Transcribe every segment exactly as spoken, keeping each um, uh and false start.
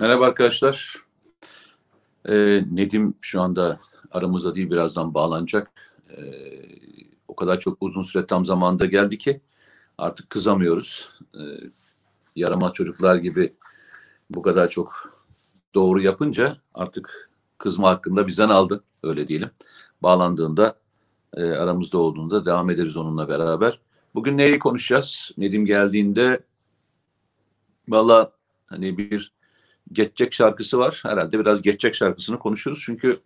Merhaba arkadaşlar. Ee, Nedim şu anda aramızda değil, birazdan bağlanacak. Ee, o kadar çok uzun süre tam zamanda geldi ki artık kızamıyoruz. Ee, yaramaz çocuklar gibi bu kadar çok doğru yapınca artık kızma hakkında bizden aldı, öyle diyelim. Bağlandığında, e, aramızda olduğunda devam ederiz onunla beraber. Bugün neyi konuşacağız? Nedim geldiğinde valla hani bir geçecek şarkısı var. Herhalde biraz geçecek şarkısını konuşuruz. Çünkü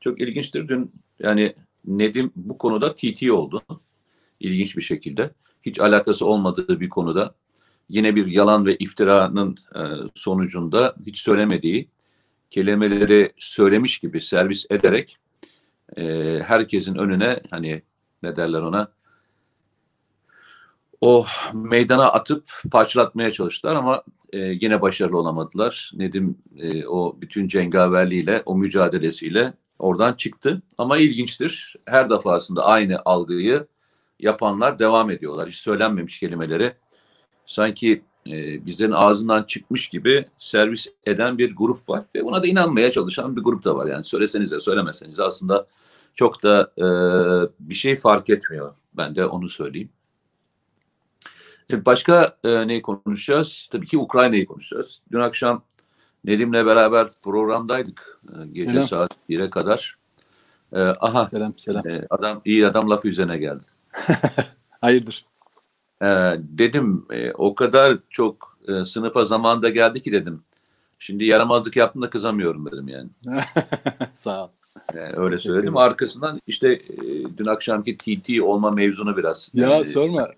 çok ilginçtir. Dün yani Nedim bu konuda T T oldu. İlginç bir şekilde. Hiç alakası olmadığı bir konuda. Yine bir yalan ve iftiranın e, sonucunda hiç söylemediği kelimeleri söylemiş gibi servis ederek e, herkesin önüne, hani ne derler ona, o meydana atıp parçalatmaya çalıştılar ama e, yine başarılı olamadılar. Nedim e, o bütün cengaverliğiyle, o mücadelesiyle oradan çıktı. Ama ilginçtir, her defasında aynı algıyı yapanlar devam ediyorlar. Hiç söylenmemiş kelimeleri sanki e, bizlerin ağzından çıkmış gibi servis eden bir grup var ve buna da inanmaya çalışan bir grup da var. Yani söyleseniz de söylemeseniz aslında çok da e, bir şey fark etmiyor. Ben de onu söyleyeyim. Başka e, neyi konuşacağız? Tabii ki Ukrayna'yı konuşacağız. Dün akşam Nedim'le beraber programdaydık. E, gece selam. Saat bire kadar. E, aha, selam, selam. E, adam, iyi adam lafı üzerine geldi. Hayırdır? E, dedim e, o kadar çok e, sınıfa zamanda geldi ki dedim. Şimdi yaramazlık yaptığında kızamıyorum dedim yani. Sağ ol. Yani öyle söyledim. Arkasından işte e, dün akşamki T T olma mevzunu biraz. Ya e, sorma.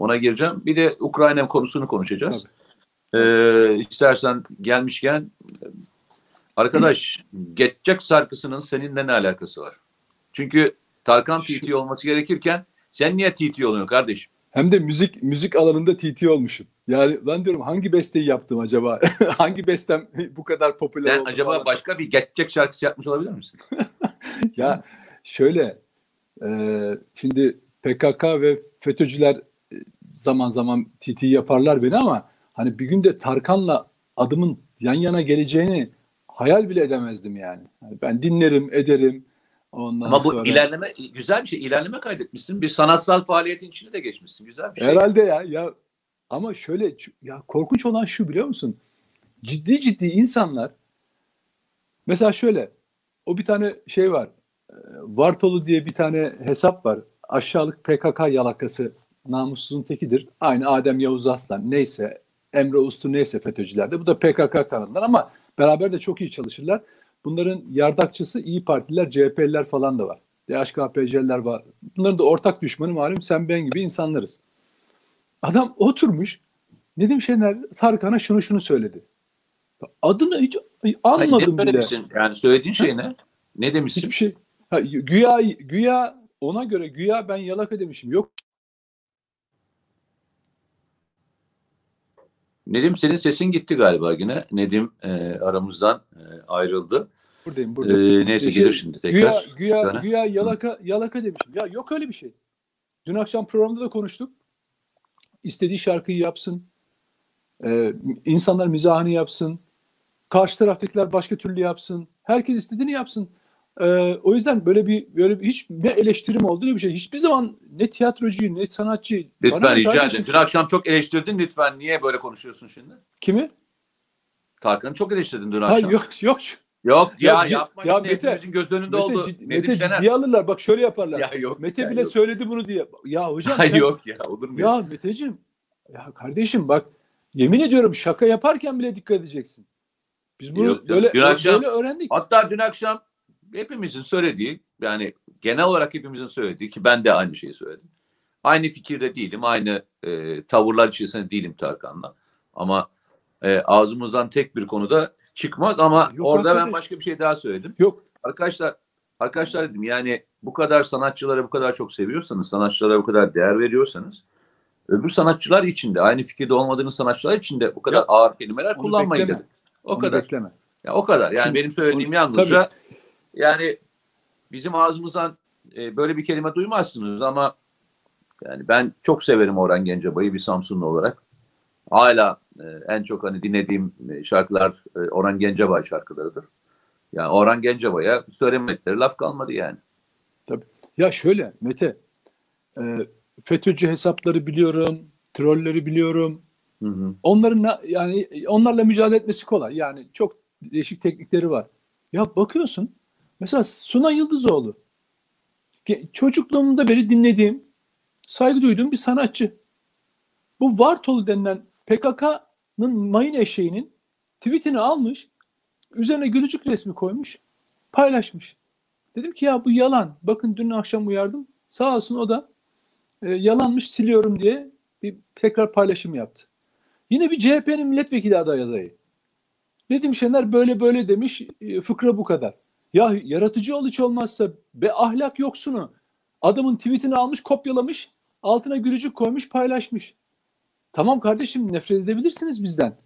Ona gireceğim. Bir de Ukrayna konusunu konuşacağız. Ee, istersen gelmişken arkadaş, geçecek şarkısının seninle ne alakası var? Çünkü Tarkan Şu... T T olması gerekirken sen niye T T oluyorsun kardeşim? Hem de müzik müzik alanında T T olmuşum. Yani ben diyorum hangi besteyi yaptım acaba? Hangi bestem bu kadar popüler sen oldu? Sen acaba falan? Başka bir geçecek şarkısı yapmış olabilir misin? Ya şöyle, e, şimdi P K K ve FETÖ'cüler zaman zaman T T yaparlar beni ama hani bir gün de Tarkan'la adımın yan yana geleceğini hayal bile edemezdim yani. Yani ben dinlerim, ederim. Ondan ama bu sonra... ilerleme güzel bir şey. İlerleme kaydetmişsin. Bir sanatsal faaliyetin içine de geçmişsin. Güzel bir şey. Herhalde ya. ya ama şöyle ya, korkunç olan şu, biliyor musun? Ciddi ciddi insanlar mesela şöyle, o bir tane şey var. Vartolu diye bir tane hesap var. Aşağılık P K K yalakası, namussuzun tekidir. Aynı Adem Yavuz Aslan neyse, Emre Uslu neyse FETÖ'cülerde. Bu da P K K kanalından ama beraber de çok iyi çalışırlar. Bunların yardakçısı İYİ Partiler, C H P'liler falan da var. D H K P-C'liler var. Bunların da ortak düşmanı malum sen ben gibi insanlarız. Adam oturmuş, Nedim Şener Tarkan'a şunu şunu söyledi. Adını hiç anmadım bile. Demişsin? Yani söylediğin şey ne? Ne demişsin? Hiçbir şey. Ha, güya, güya ona göre güya ben yalaka demişim. Yok. Nedim, senin sesin gitti galiba yine. Nedim e, aramızdan e, ayrıldı. Buradayım, buradayım. E, neyse şey, gelir şimdi tekrar. Güya, güya, güya yalaka, yalaka demişim. Ya yok öyle bir şey. Dün akşam programda da konuştuk. İstediği şarkıyı yapsın. E, insanlar mizahını yapsın. Karşı taraftakiler başka türlü yapsın. Herkes istediğini yapsın. E, o yüzden böyle bir böyle bir, hiç ne eleştirim oldu ne bir şey. Hiçbir zaman ne tiyatrocuyu ne sanatçıyı. Lütfen rica ederim. Dün akşam çok eleştirdin, lütfen niye böyle konuşuyorsun şimdi? Kimi? Tarkan'ı çok eleştirdin dün ha, akşam. Yok yok. Yok ya, ya yapma. Ya Mete, göz önünde Mete, oldu. Cid, Mete ciddiye alırlar, bak şöyle yaparlar. Ya, yok, Mete ya, bile yok. Söyledi bunu diye. Ya hocam. Sen, yok ya, olur mu? Ya Meteciğim, ya kardeşim bak, yemin ediyorum şaka yaparken bile dikkat edeceksin. Biz bunu yok, böyle, dün akşam, böyle öğrendik. Hatta dün akşam hepimizin söylediği, yani genel olarak hepimizin söylediği, ki ben de aynı şeyi söyledim. Aynı fikirde değilim, aynı e, tavırlar içerisinde değilim Tarkan'la. Ama e, ağzımızdan tek bir konuda çıkmaz ama yok, orada arkadaş. Ben başka bir şey daha söyledim. Yok. Arkadaşlar, arkadaşlar dedim yani bu kadar sanatçılara bu kadar çok seviyorsanız, sanatçılara bu kadar değer veriyorsanız, öbür sanatçılar içinde, aynı fikirde olmadığınız sanatçılar içinde bu kadar yok, ağır kelimeler kullanmayın dedim. O onu kadar. Bekleme. Ya o kadar. Yani şimdi, benim söylediğim onu, yalnızca tabii. Yani bizim ağzımızdan e, böyle bir kelime duymazsınız ama yani ben çok severim Orhan Gencebay'ı bir Samsunlu olarak. hala e, en çok hani dinlediğim şarkılar e, Orhan Gencebay şarkılarıdır. Yani Orhan Gencebay'a söylemedikleri laf kalmadı yani. Tabii. Ya şöyle Mete, e, FETÖ'cü hesapları biliyorum, trolleri biliyorum. Hı hı. Onların yani onlarla mücadele etmesi kolay. Yani çok değişik teknikleri var. Ya bakıyorsun mesela Sunay Yıldızoğlu, çocukluğumda beri dinlediğim, saygı duyduğum bir sanatçı. Bu Vartolu denilen P K K'nın mayın eşeğinin tweetini almış, üzerine gülücük resmi koymuş, paylaşmış. Dedim ki ya bu yalan. Bakın dün akşam uyardım. Sağ olsun o da e, yalanmış siliyorum diye bir tekrar paylaşım yaptı. Yine bir C H P'nin milletvekili aday adayı. Nedim Şener böyle böyle demiş, e, fıkra bu kadar. Ya yaratıcı ol hiç olmazsa, be ahlak yoksunu. Adamın tweetini almış, kopyalamış, altına gülücük koymuş, paylaşmış. Tamam kardeşim, nefret edebilirsiniz bizden.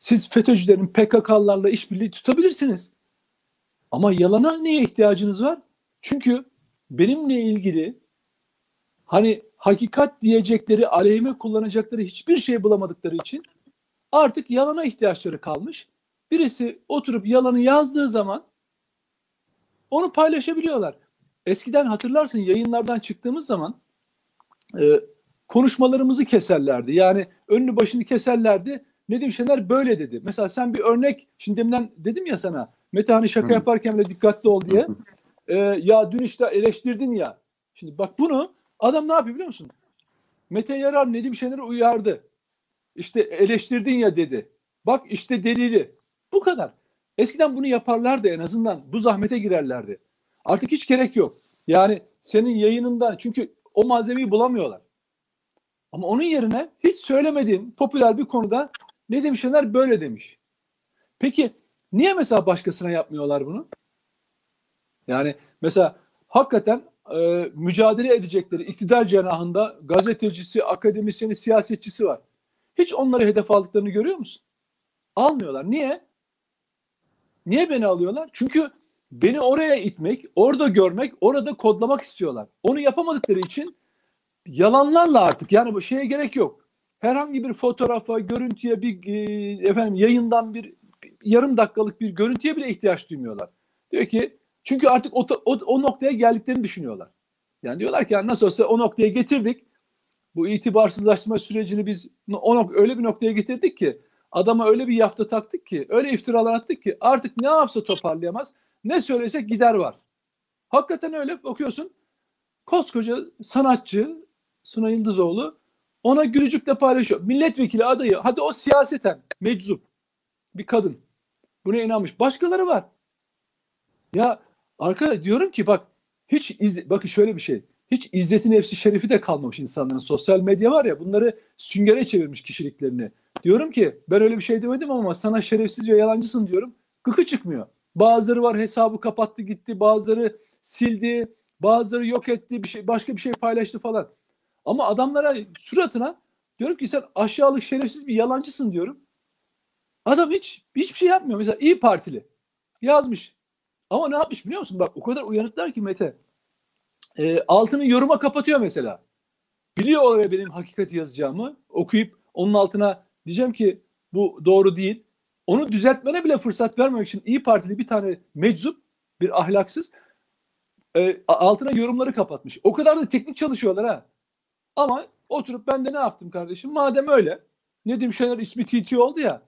Siz FETÖ'cülerin P K K'larla işbirliği tutabilirsiniz. Ama yalana neye ihtiyacınız var? Çünkü benimle ilgili hani hakikat diyecekleri, aleyhime kullanacakları hiçbir şey bulamadıkları için artık yalana ihtiyaçları kalmış. Birisi oturup yalanı yazdığı zaman onu paylaşabiliyorlar. Eskiden hatırlarsın yayınlardan çıktığımız zaman e, konuşmalarımızı keserlerdi. Yani önünü başını keserlerdi. Nedim Şener böyle dedi. Mesela sen bir örnek, şimdi demden dedim ya sana Mete hani şaka yaparken bile dikkatli ol diye. E, ya dün işte eleştirdin ya. Şimdi bak bunu adam ne yapıyor biliyor musun? Mete Yarar Nedim Şener'i uyardı. İşte eleştirdin ya dedi. Bak işte delili. Bu kadar. Eskiden bunu yaparlardı en azından. Bu zahmete girerlerdi. Artık hiç gerek yok. Yani senin yayınından, çünkü o malzemeyi bulamıyorlar. Ama onun yerine hiç söylemediğin popüler bir konuda Nedim Şener böyle demiş. Peki niye mesela başkasına yapmıyorlar bunu? Yani mesela hakikaten e, mücadele edecekleri iktidar cenahında gazetecisi, akademisyeni, siyasetçisi var. Hiç onları hedef aldıklarını görüyor musun? Almıyorlar. Niye? Niye beni alıyorlar? Çünkü beni oraya itmek, orada görmek, orada kodlamak istiyorlar. Onu yapamadıkları için yalanlarla artık, yani bu şeye gerek yok. Herhangi bir fotoğrafa, görüntüye, bir efendim yayından bir, bir yarım dakikalık bir görüntüye bile ihtiyaç duymuyorlar. Diyor ki çünkü artık o, o, o noktaya geldiklerini düşünüyorlar. Yani diyorlar ki yani nasıl olsa o noktaya getirdik. Bu itibarsızlaştırma sürecini biz o, öyle bir noktaya getirdik ki, adama öyle bir yafta taktık ki, öyle iftiralar attık ki artık ne yapsa toparlayamaz. Ne söylesek gider var. Hakikaten öyle bakıyorsun. Koskoca sanatçı Sunay Yıldızoğlu ona gülücükle paylaşıyor. Milletvekili adayı, hadi o siyaseten meczup bir kadın. Buna inanmış. Başkaları var. Ya arkadaş diyorum ki bak hiç iz, bakın şöyle bir şey. Hiç izzeti nefsi şerifi de kalmamış insanların. Sosyal medya var ya, bunları süngere çevirmiş kişiliklerini. Diyorum ki ben öyle bir şey demedim ama sana şerefsiz ve yalancısın diyorum. Gıkı çıkmıyor. Bazıları var hesabı kapattı gitti, bazıları sildi, bazıları yok etti, bir şey, başka bir şey paylaştı falan. Ama adamlara suratına diyorum ki sen aşağılık şerefsiz bir yalancısın diyorum. Adam hiç hiçbir şey yapmıyor. Mesela İYİ Partili yazmış. Ama ne yapmış biliyor musun? Bak o kadar uyanıklar ki Mete. E, altını yoruma kapatıyor mesela. Biliyor oraya benim hakikati yazacağımı, okuyup onun altına diyeceğim ki bu doğru değil. Onu düzeltmene bile fırsat vermemek için İYİ Partili bir tane meczup, bir ahlaksız e, altına yorumları kapatmış. O kadar da teknik çalışıyorlar ha. Ama oturup ben de ne yaptım kardeşim? Madem öyle, Nedim Şener ismi T T oldu ya.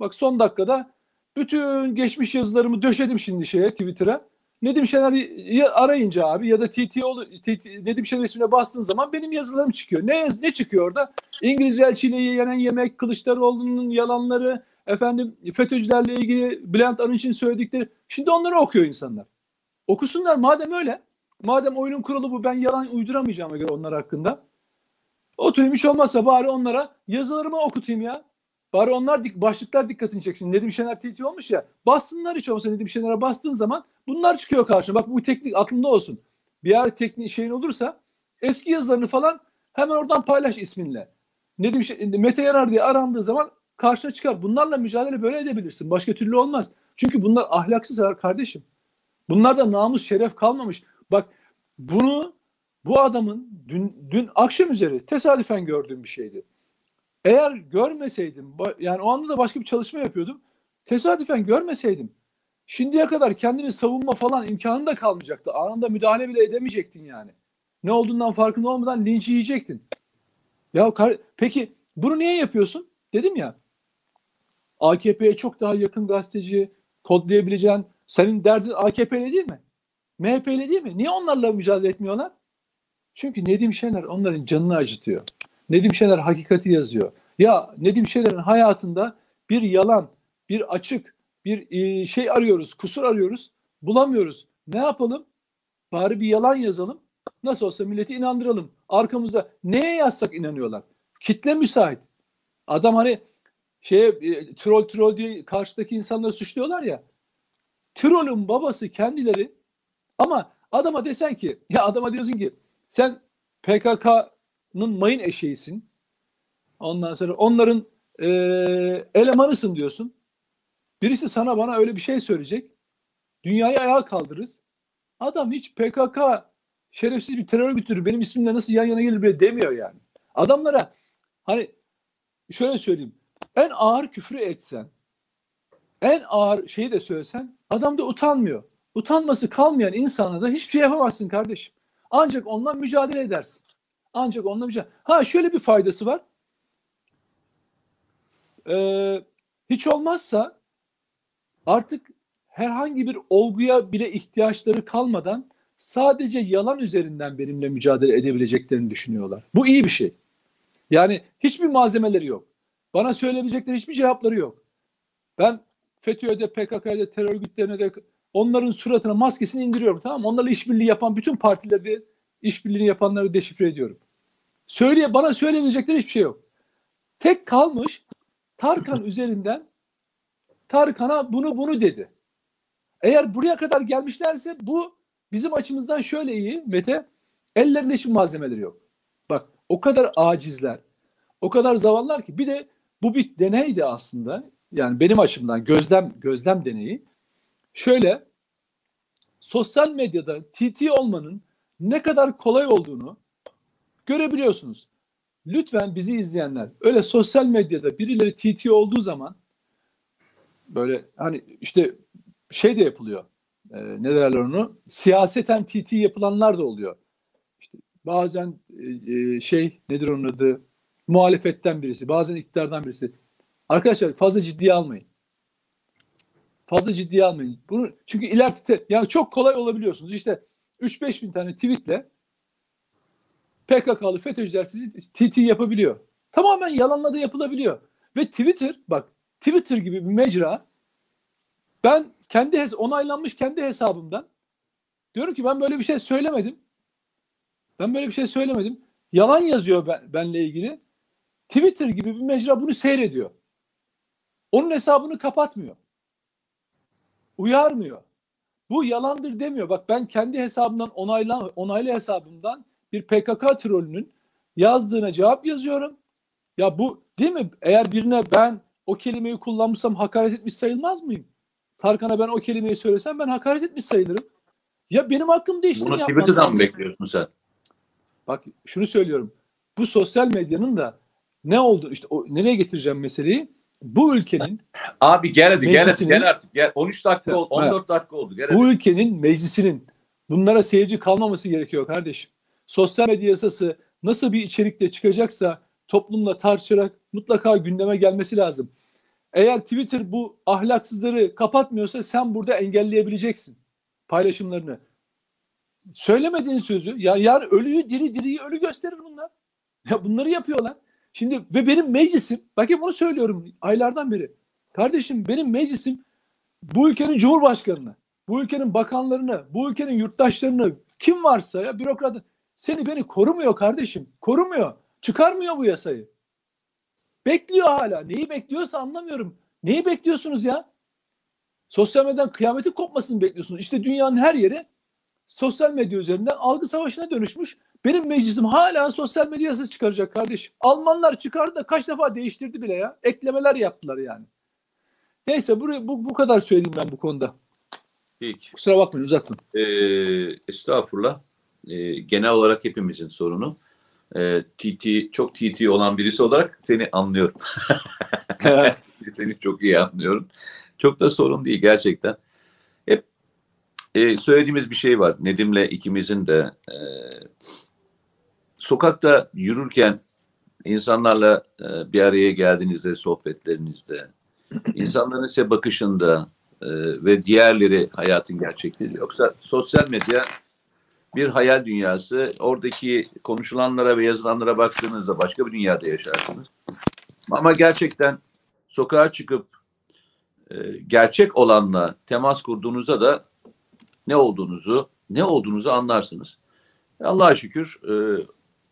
Bak son dakikada bütün geçmiş yazılarımı döşedim şimdi şeye, Twitter'a. Nedim Şener'i arayınca abi ya da T T oldu, Nedim Şener ismine bastığın zaman benim yazılarım çıkıyor. Ne ne çıkıyor orada? İngiliz elçiliği yenen yemek, Kılıçdaroğlu'nun yalanları, efendim FETÖ'cülerle ilgili Bülent Arınç'ın söyledikleri. Şimdi onları okuyor insanlar. Okusunlar madem öyle. Madem oyunun kuralı bu, ben yalan uyduramayacağıma göre onlar hakkında. Oturayım hiç olmazsa bari onlara yazılarımı okutayım ya. Bari onlar başlıklar dikkatini çeksin. Nedim Şener T T olmuş ya. Bassınlar hiç olmazsa Nedim Şener'e bastığın zaman bunlar çıkıyor karşına. Bak bu teknik aklında olsun. Bir yer teknik şeyin olursa eski yazılarını falan hemen oradan paylaş isminle. Nedim Şener, Mete Yarar diye arandığı zaman karşına çıkar. Bunlarla mücadele böyle edebilirsin. Başka türlü olmaz. Çünkü bunlar ahlaksızlar kardeşim. Bunlarda namus, şeref kalmamış. Bak bunu bu adamın dün, dün akşam üzeri tesadüfen gördüğüm bir şeydi. Eğer görmeseydim, yani o anda da başka bir çalışma yapıyordum. Tesadüfen görmeseydim, şimdiye kadar kendini savunma falan imkanı da kalmayacaktı. Anında müdahale bile edemeyecektin yani. Ne olduğundan farkında olmadan linç yiyecektin. Ya peki bunu niye yapıyorsun? Dedim ya, A K P'ye çok daha yakın gazeteci, kodlayabileceğin, senin derdin A K P'yle değil mi? M H P'yle değil mi? Niye onlarla mücadele etmiyorlar? Çünkü Nedim Şener onların canını acıtıyor. Nedim Şener hakikati yazıyor. Ya Nedim Şener'in hayatında bir yalan, bir açık, bir şey arıyoruz, kusur arıyoruz, bulamıyoruz. Ne yapalım? Bari bir yalan yazalım. Nasıl olsa milleti inandıralım. Arkamıza neye yazsak inanıyorlar? Kitle müsait. Adam hani şeye troll troll diye karşıdaki insanları suçluyorlar ya. Trollün babası kendileri. Ama adama desen ki, ya adama diyorsun ki sen P K K'nın mayın eşeğisin. Ondan sonra onların e, elemanısın diyorsun. Birisi sana bana öyle bir şey söyleyecek. Dünyayı ayağa kaldırırız. Adam hiç P K K şerefsiz bir terör örgütü benim ismimle nasıl yan yana gelir bile demiyor yani. Adamlara hani şöyle söyleyeyim. En ağır küfrü etsen, en ağır şeyi de söylesen adam da utanmıyor. Utanması kalmayan insana da hiçbir şey yapamazsın kardeşim. Ancak onunla mücadele edersin. Ancak onunla mücadele. Ha şöyle bir faydası var. Ee, hiç olmazsa artık herhangi bir olguya bile ihtiyaçları kalmadan sadece yalan üzerinden benimle mücadele edebileceklerini düşünüyorlar. Bu iyi bir şey. Yani hiçbir malzemeleri yok. Bana söyleyebilecekleri hiçbir cevapları yok. Ben FETÖ'ye de, P K K'ya da, terör örgütlerine de onların suratına maskesini indiriyorum, tamam mı? Onlarla işbirliği yapan bütün partileri, işbirliğini yapanları deşifre ediyorum. Söyle, bana söyleyebilecekleri hiçbir şey yok. Tek kalmış Tarkan üzerinden Tarkan'a bunu bunu dedi. Eğer buraya kadar gelmişlerse bu bizim açımızdan şöyle iyi Mete, ellerinde hiçbir malzemeleri yok. Bak o kadar acizler, o kadar zavallar ki bir de bu bir deneydi aslında. Yani benim açımdan gözlem gözlem deneyi. Şöyle, sosyal medyada T T olmanın ne kadar kolay olduğunu görebiliyorsunuz. Lütfen bizi izleyenler, öyle sosyal medyada birileri T T olduğu zaman böyle hani işte şey de yapılıyor, e, ne derler onu, siyaseten T T yapılanlar da oluyor. İşte bazen e, şey nedir onun adı, muhalefetten birisi, bazen iktidardan birisi. Arkadaşlar fazla ciddiye almayın. Fazla ciddiye almayın. Bunu, çünkü ileride yani çok kolay olabiliyorsunuz. İşte üç beş bin tane tweetle P K K'lı FETÖ'cüler sizi T T yapabiliyor. Tamamen yalanla da yapılabiliyor. Ve Twitter, bak Twitter gibi bir mecra, ben kendi onaylanmış kendi hesabımdan diyorum ki ben böyle bir şey söylemedim. Ben böyle bir şey söylemedim. Yalan yazıyor ben, benle ilgili. Twitter gibi bir mecra bunu seyrediyor. Onun hesabını kapatmıyor. Uyarmıyor. Bu yalandır demiyor. Bak ben kendi hesabımdan onaylan, onaylı hesabımdan bir P K K trollünün yazdığına cevap yazıyorum. Ya bu değil mi? Eğer birine ben o kelimeyi kullanmışsam hakaret etmiş sayılmaz mıyım? Tarkan'a ben o kelimeyi söylesem ben hakaret etmiş sayılırım. Ya benim hakkım değişti. Bunu Twitter'dan mı bekliyorsun sen? Bak şunu söylüyorum. Bu sosyal medyanın da ne oldu? İşte o, nereye getireceğim meseleyi? Bu ülkenin abi gel hadi gel hadi gel artık gel on üç dakika oldu on dört dakika oldu gel. Bu ülkenin meclisinin bunlara seyirci kalmaması gerekiyor kardeşim. Sosyal medya yasası nasıl bir içerikle çıkacaksa toplumla tartışarak mutlaka gündeme gelmesi lazım. Eğer Twitter bu ahlaksızları kapatmıyorsa sen burada engelleyebileceksin paylaşımlarını. Söylemediğin sözü ya yarın ölüyü diri diriyi ölü gösterir bunlar. Ya bunları yapıyorlar. Şimdi ve benim meclisim, bakın bunu söylüyorum aylardan beri. Kardeşim benim meclisim bu ülkenin cumhurbaşkanını, bu ülkenin bakanlarını, bu ülkenin yurttaşlarını, kim varsa ya bürokrat seni beni korumuyor kardeşim. Korumuyor. Çıkarmıyor bu yasayı. Bekliyor hala. Neyi bekliyorsa anlamıyorum. Neyi bekliyorsunuz ya? Sosyal medyadan kıyametin kopmasını bekliyorsunuz. İşte dünyanın her yeri sosyal medya üzerinden algı savaşına dönüşmüş. Benim meclisim hala sosyal medya yasası çıkaracak kardeşim. Almanlar çıkardı da kaç defa değiştirdi bile ya. Eklemeler yaptılar yani. Neyse burayı, bu, bu kadar söyleyeyim ben bu konuda. Peki. Kusura bakmayın uzatmayın. Ee, estağfurullah. Ee, genel olarak hepimizin sorunu. e, T T çok T T olan birisi olarak seni anlıyorum. Seni çok iyi anlıyorum. Çok da sorun değil gerçekten. Hep e, söylediğimiz bir şey var. Nedim'le ikimizin de e, sokakta yürürken insanlarla e, bir araya geldiğinizde, sohbetlerinizde, insanların ise bakışında e, ve diğerleri hayatın gerçekliği. Yoksa sosyal medya bir hayal dünyası. Oradaki konuşulanlara ve yazılanlara baktığınızda başka bir dünyada yaşarsınız. Ama gerçekten sokağa çıkıp e, gerçek olanla temas kurduğunuzda da ne olduğunuzu, ne olduğunuzu anlarsınız. Allah'a şükür e,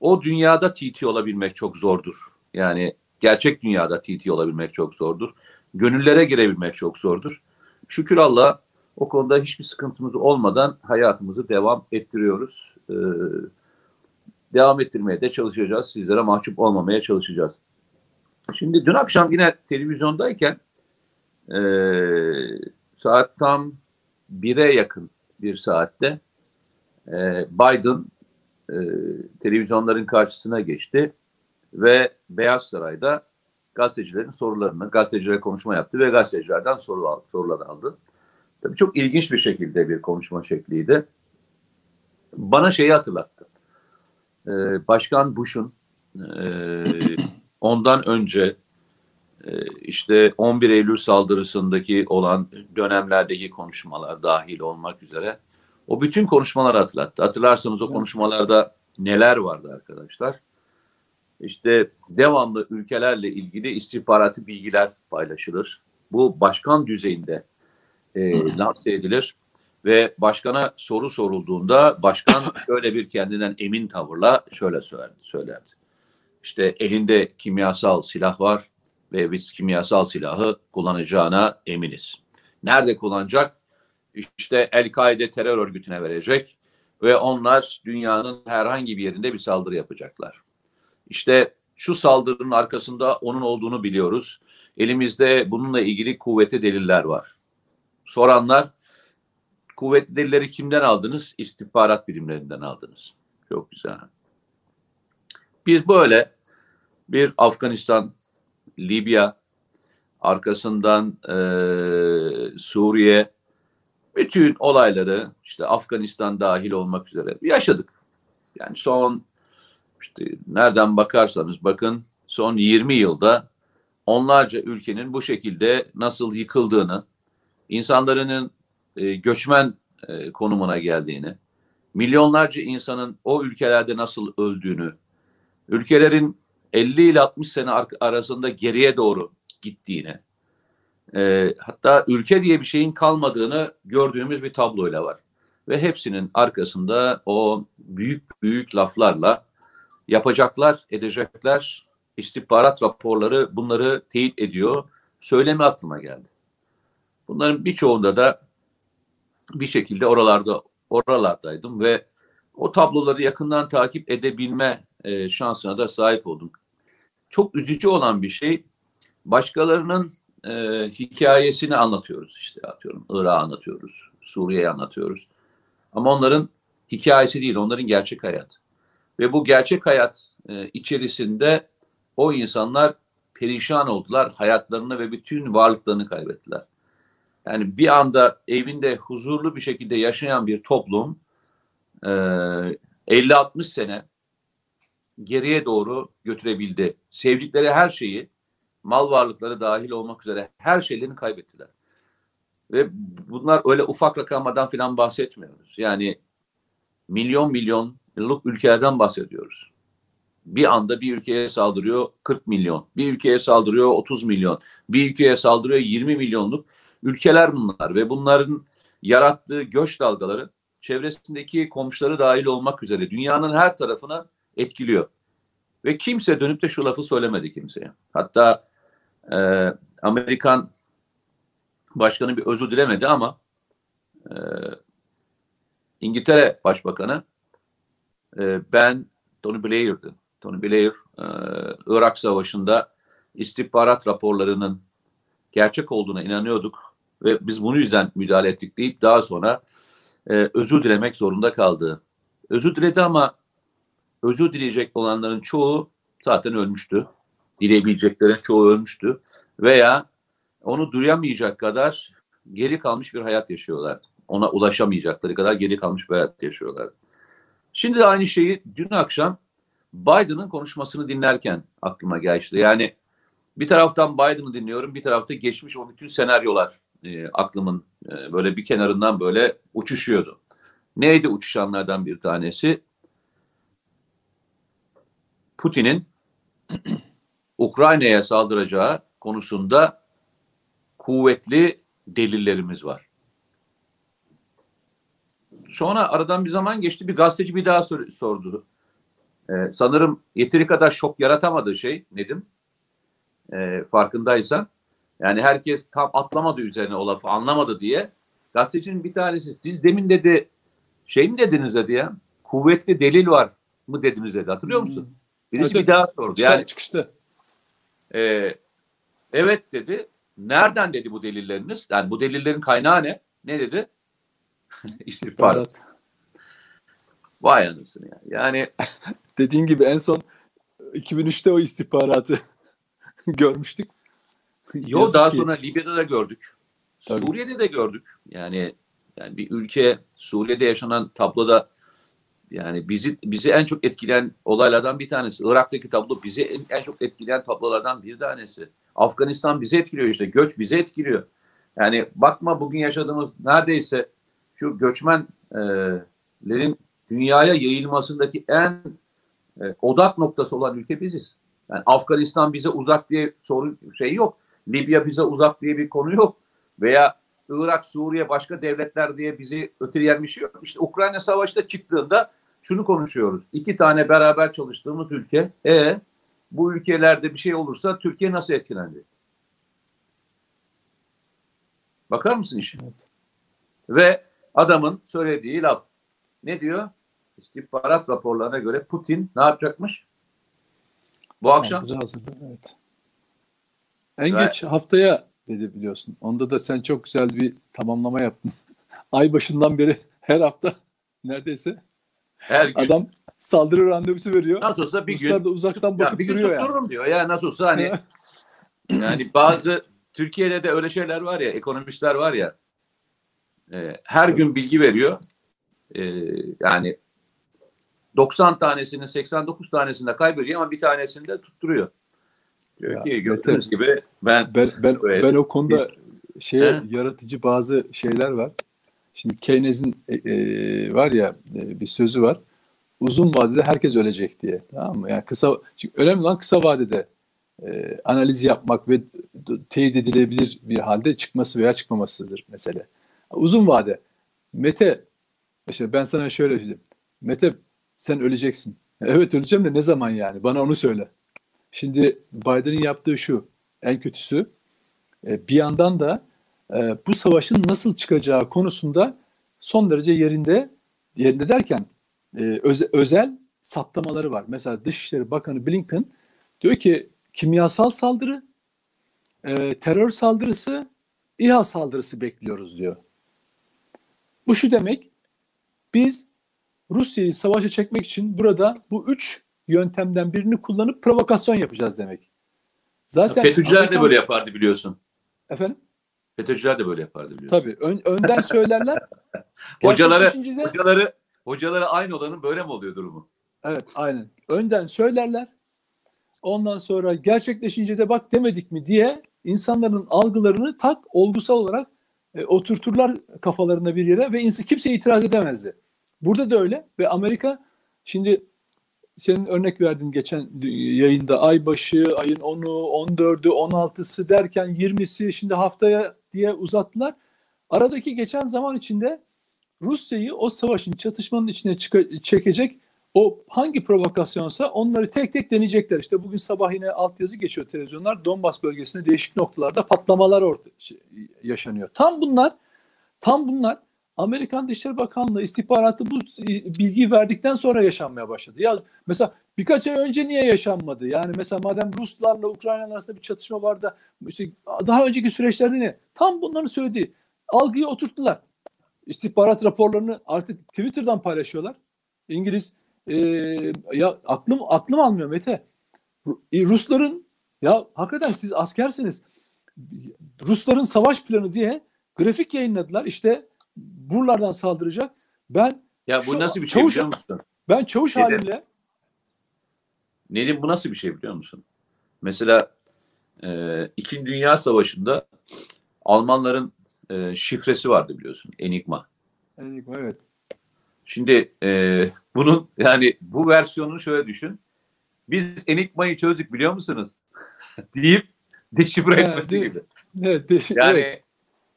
o dünyada T T olabilmek çok zordur. Yani gerçek dünyada T T olabilmek çok zordur. Gönüllere girebilmek çok zordur. Şükür Allah'a o konuda hiçbir sıkıntımız olmadan hayatımızı devam ettiriyoruz. Ee, devam ettirmeye de çalışacağız. Sizlere mahcup olmamaya çalışacağız. Şimdi dün akşam yine televizyondayken e, saat tam bire yakın bir saatte e, Biden e, televizyonların karşısına geçti ve Beyaz Saray'da gazetecilerin sorularını, gazetecilere konuşma yaptı ve gazetecilerden soru aldı, sorular aldı. Tabii çok ilginç bir şekilde bir konuşma şekliydi. Bana şeyi hatırlattı. Ee, Başkan Bush'un e, ondan önce e, işte on bir Eylül saldırısındaki olan dönemlerdeki konuşmalar dahil olmak üzere o bütün konuşmaları hatırlattı. Hatırlarsanız o konuşmalarda neler vardı arkadaşlar? İşte devamlı ülkelerle ilgili istihbaratı bilgiler paylaşılır. Bu başkan düzeyinde e, lanse edilir ve başkana soru sorulduğunda başkan şöyle bir kendinden emin tavırla şöyle söylerdi. söylerdi. İşte elinde kimyasal silah var ve biz kimyasal silahı kullanacağına eminiz. Nerede kullanacak? İşte El Kaide terör örgütüne verecek ve onlar dünyanın herhangi bir yerinde bir saldırı yapacaklar. İşte şu saldırının arkasında onun olduğunu biliyoruz. Elimizde bununla ilgili kuvvetli deliller var. Soranlar, kuvvetli delilleri kimden aldınız? İstihbarat birimlerinden aldınız. Çok güzel. Biz böyle bir Afganistan, Libya, arkasından e, Suriye, bütün olayları işte Afganistan dahil olmak üzere yaşadık. Yani son... İşte nereden bakarsanız bakın son yirmi yılda onlarca ülkenin bu şekilde nasıl yıkıldığını, insanların e, göçmen e, konumuna geldiğini, milyonlarca insanın o ülkelerde nasıl öldüğünü, ülkelerin elli ile altmış sene arasında geriye doğru gittiğini, e, hatta ülke diye bir şeyin kalmadığını gördüğümüz bir tabloyla var. Ve hepsinin arkasında o büyük büyük laflarla yapacaklar, edecekler, istihbarat raporları bunları teyit ediyor. Söyleme aklıma geldi. Bunların birçoğunda da bir şekilde oralarda oralardaydım ve o tabloları yakından takip edebilme e, şansına da sahip oldum. Çok üzücü olan bir şey, başkalarının e, hikayesini anlatıyoruz işte. Atıyorum Irak'ı anlatıyoruz, Suriye'yi anlatıyoruz. Ama onların hikayesi değil, onların gerçek hayatı. Ve bu gerçek hayat e, içerisinde o insanlar perişan oldular. Hayatlarını ve bütün varlıklarını kaybettiler. Yani bir anda evinde huzurlu bir şekilde yaşayan bir toplum e, elli altmış sene geriye doğru götürebildi. Sevdikleri her şeyi, mal varlıkları dahil olmak üzere her şeylerini kaybettiler. Ve bunlar öyle ufak rakamlardan falan bahsetmiyoruz. Yani milyon milyon yıllık ülkelerden bahsediyoruz. Bir anda bir ülkeye saldırıyor kırk milyon, bir ülkeye saldırıyor otuz milyon, bir ülkeye saldırıyor yirmi milyonluk ülkeler bunlar ve bunların yarattığı göç dalgaları çevresindeki komşuları dahil olmak üzere dünyanın her tarafına etkiliyor. Ve kimse dönüp de şu lafı söylemedi kimseye. Hatta e, Amerikan başkanı bir özür dilemedi ama e, İngiltere Başbakanı ben Tony Blair'dı. Tony Blair Irak Savaşı'nda istihbarat raporlarının gerçek olduğuna inanıyorduk ve biz bunu yüzden müdahale ettik deyip daha sonra özür dilemek zorunda kaldı. Özür diledi ama özür dileyecek olanların çoğu zaten ölmüştü. Dileyebileceklerin çoğu ölmüştü. Veya onu duyamayacak kadar geri kalmış bir hayat yaşıyorlardı. Ona ulaşamayacakları kadar geri kalmış bir hayat yaşıyorlardı. Şimdi de aynı şeyi dün akşam Biden'ın konuşmasını dinlerken aklıma geldi. Yani bir taraftan Biden'ı dinliyorum, bir tarafta geçmiş o bütün senaryolar e, aklımın e, böyle bir kenarından böyle uçuşuyordu. Neydi uçuşanlardan bir tanesi? Putin'in Ukrayna'ya saldıracağı konusunda kuvvetli delillerimiz var. Sonra aradan bir zaman geçti, bir gazeteci bir daha sor- sordu. Ee, sanırım yeteri kadar şok yaratamadığı şey Nedim, ee, farkındaysan. Yani herkes tam atlamadı üzerine o lafı, anlamadı diye. Gazetecinin bir tanesi, siz demin dedi, şey mi dediniz dedi ya, kuvvetli delil var mı dediniz dedi, hatırlıyor musun? Hmm. Birisi evet, bir daha sordu. Çıkıştı, yani, çıkıştı. E, evet dedi, nereden dedi bu delilleriniz? Yani bu delillerin kaynağı ne? Ne dedi? İstihbarat. Vay anasını ya. Yani dediğin gibi en son iki bin üçte o istihbaratı görmüştük. Yo, daha ki. Sonra Libya'da da gördük. Tabii. Suriye'de de gördük. Yani yani bir ülke, Suriye'de yaşanan tabloda yani bizi bizi en çok etkileyen olaylardan bir tanesi. Irak'taki tablo bizi en, en çok etkileyen tablolardan bir tanesi. Afganistan bizi etkiliyor işte. Göç bizi etkiliyor. Yani bakma bugün yaşadığımız neredeyse şu göçmenlerin dünyaya yayılmasındaki en odak noktası olan ülke biziz. Yani Afganistan bize uzak diye sorun şey yok. Libya bize uzak diye bir konu yok. Veya Irak, Suriye, başka devletler diye bizi öteleyen bir şey yok. İşte Ukrayna savaşta çıktığında şunu konuşuyoruz. İki tane beraber çalıştığımız ülke. E bu ülkelerde bir şey olursa Türkiye nasıl etkilendi? Bakar mısın işe? Evet. Ve adamın söylediği laf. Ne diyor? İstihbarat raporlarına göre Putin ne yapacakmış? Bu saldırı akşam. Hazırladı, evet. En Ve... geç haftaya dedi biliyorsun. Onda da sen çok güzel bir tamamlama yaptın. Ay başından beri her hafta neredeyse her gün. Adam saldırı randevusu veriyor. Nasıl olsa bir Ruslar gün. Da uzaktan bakıp ya bir gün duruyor yani. Diyor. Ya nasıl olsa hani yani bazı Türkiye'de de öyle şeyler var ya, ekonomistler var ya. Her evet. gün bilgi veriyor. Ee, yani doksan tanesini, seksen dokuz tanesini de kaybediyor ama bir tanesini de tutturuyor. Ya, gördüğünüz Mete, gibi ben ben, ben, ben o konuda şeye he? yaratıcı bazı şeyler var. Şimdi Keynes'in e, e, var ya e, bir sözü var. Uzun vadede herkes ölecek diye. Tamam mı? Yani kısa çünkü önemli olan kısa vadede e, analiz yapmak ve teyit edilebilir bir halde çıkması veya çıkmamasıdır mesele. Uzun vade. Mete, işte ben sana şöyle dedim. Mete, sen öleceksin. Evet öleceğim de ne zaman yani? Bana onu söyle. Şimdi Biden'ın yaptığı şu, en kötüsü. Bir yandan da bu savaşın nasıl çıkacağı konusunda son derece yerinde, yerinde derken özel saptamaları var. Mesela Dışişleri Bakanı Blinken diyor ki kimyasal saldırı, terör saldırısı, İHA saldırısı bekliyoruz diyor. Bu şu demek, biz Rusya'yı savaşa çekmek için burada bu üç yöntemden birini kullanıp provokasyon yapacağız demek. Zaten FETÖ'cüler Amerikan... de böyle yapardı biliyorsun. Efendim? FETÖ'cüler de böyle yapardı biliyorsun. Tabii ön, önden söylerler. hocaları, düşüncede... hocaları, hocaları aynı olanın böyle mi oluyor durumu? Evet aynen. Önden söylerler. Ondan sonra gerçekleşince de bak demedik mi diye insanların algılarını tak olgusal olarak E, oturturlar kafalarında bir yere ve insan, kimse itiraz edemezdi. Burada da öyle ve Amerika şimdi senin örnek verdiğin geçen yayında ay başı, ayın onu, on dördü, on altısı derken yirmisi şimdi haftaya diye uzattılar. Aradaki geçen zaman içinde Rusya'yı o savaşın, çatışmanın içine çık- çekecek o hangi provokasyonsa onları tek tek deneyecekler. İşte bugün sabah yine altyazı geçiyor televizyonlar. Donbas bölgesinde değişik noktalarda patlamalar orta, yaşanıyor. Tam bunlar tam bunlar Amerikan Dışişleri Bakanlığı istihbaratı bu bilgiyi verdikten sonra yaşanmaya başladı. Ya mesela birkaç ay önce niye yaşanmadı? Yani mesela madem Ruslarla Ukrayna arasında bir çatışma var da işte daha önceki süreçlerde ne? Tam bunların söylediği algıyı oturttular. İstihbarat raporlarını artık Twitter'dan paylaşıyorlar. İngiliz e, ya aklım aklım almıyor Mete. Rusların, ya hakikaten siz askersiniz. Rusların savaş planı diye grafik yayınladılar. İşte buralardan saldıracak. Ben ya bu şu, nasıl bir şey çavuş, biliyor musun? Ben çavuş Nedim. halimle Nedim bu nasıl bir şey biliyor musun? Mesela e, İkinci Dünya Savaşı'nda Almanların e, şifresi vardı biliyorsun. Enigma. Enigma evet. Şimdi e, bunun yani bu versiyonunu şöyle düşün. Biz Enigma'yı çözdük biliyor musunuz? deyip deşifre etmesi yani, gibi. Evet, deşifre. Yani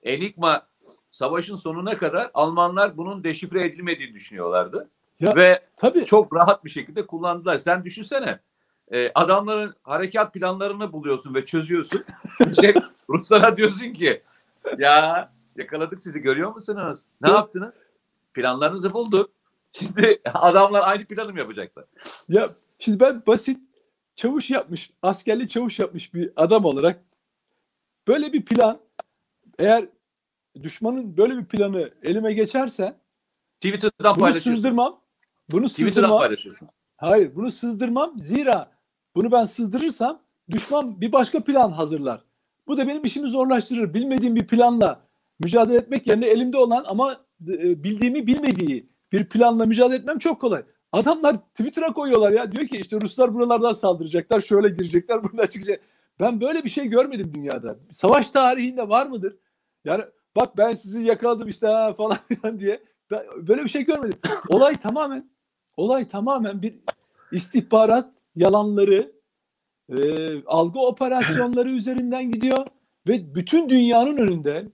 Enigma savaşın sonuna kadar Almanlar bunun deşifre edilmediğini düşünüyorlardı. Ya, ve tabii. Çok rahat bir şekilde kullandılar. Sen düşünsene. E, adamların harekat planlarını buluyorsun ve çözüyorsun. şey, Ruslara diyorsun ki ya yakaladık sizi görüyor musunuz? Ne yaptınız? Planlarınızı bulduk. Şimdi adamlar aynı planı mı yapacaklar? Ya şimdi ben basit çavuş yapmış, askerli çavuş yapmış bir adam olarak böyle bir plan, eğer düşmanın böyle bir planı elime geçerse Twitter'dan bunu sızdırmam. Bunu Twitter'dan sızdırmam. Paylaşırsın. Hayır, bunu sızdırmam. Zira bunu ben sızdırırsam düşman bir başka plan hazırlar. Bu da benim işimi zorlaştırır. Bilmediğim bir planla mücadele etmek yerine elimde olan ama bildiğimi bilmediği bir planla mücadele etmem çok kolay. Adamlar Twitter'a koyuyorlar ya. Diyor ki işte Ruslar buralardan saldıracaklar, şöyle girecekler, buradan çıkacak. Ben böyle bir şey görmedim dünyada. Savaş tarihinde var mıdır? Yani bak ben sizi yakaladım işte ha, falan filan diye. Ben böyle bir şey görmedim. Olay tamamen olay tamamen bir istihbarat yalanları, e, algı operasyonları üzerinden gidiyor ve bütün dünyanın önünde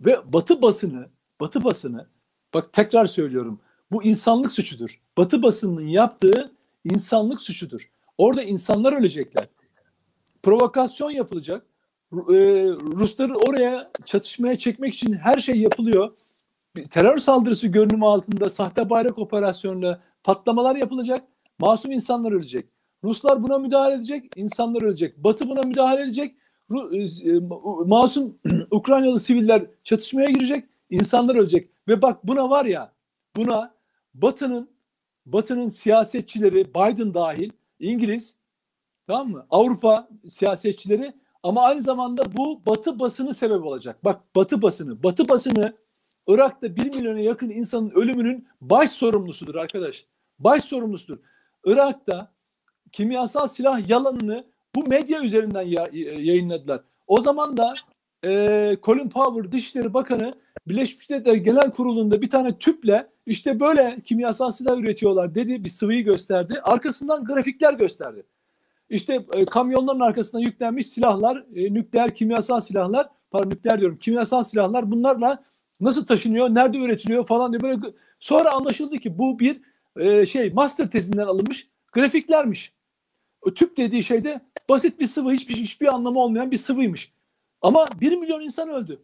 ve Batı basını, Batı basını, bak tekrar söylüyorum, bu insanlık suçudur. Batı basınının yaptığı insanlık suçudur. Orada insanlar ölecekler. Provokasyon yapılacak. E, Rusları oraya çatışmaya çekmek için her şey yapılıyor. Bir terör saldırısı görünümü altında sahte bayrak operasyonuyla patlamalar yapılacak. Masum insanlar ölecek. Ruslar buna müdahale edecek. İnsanlar ölecek. Batı buna müdahale edecek. Masum Ukraynalı siviller çatışmaya girecek. İnsanlar ölecek. Ve bak buna var ya, buna Batı'nın Batı'nın siyasetçileri, Biden dahil, İngiliz, tamam mı? Avrupa siyasetçileri, ama aynı zamanda bu Batı basını sebep olacak. Bak Batı basını. Batı basını Irak'ta bir milyona yakın insanın ölümünün baş sorumlusudur arkadaş. Baş sorumlusudur. Irak'ta kimyasal silah yalanını bu medya üzerinden ya- yayınladılar. O zaman da e, Colin Powell Dışişleri Bakanı Birleşmiş Milletler Genel Kurulu'nda bir tane tüple işte böyle kimyasal silah üretiyorlar dedi, bir sıvıyı gösterdi. Arkasından grafikler gösterdi. İşte e, kamyonların arkasına yüklenmiş silahlar, e, nükleer kimyasal silahlar, pardon nükleer diyorum kimyasal silahlar, bunlarla nasıl taşınıyor, nerede üretiliyor falan diye böyle. Sonra anlaşıldı ki bu bir e, şey master tezinden alınmış grafiklermiş. O tüp dediği şeyde basit bir sıvı, hiçbir, hiçbir anlamı olmayan bir sıvıymış. Ama bir milyon insan öldü.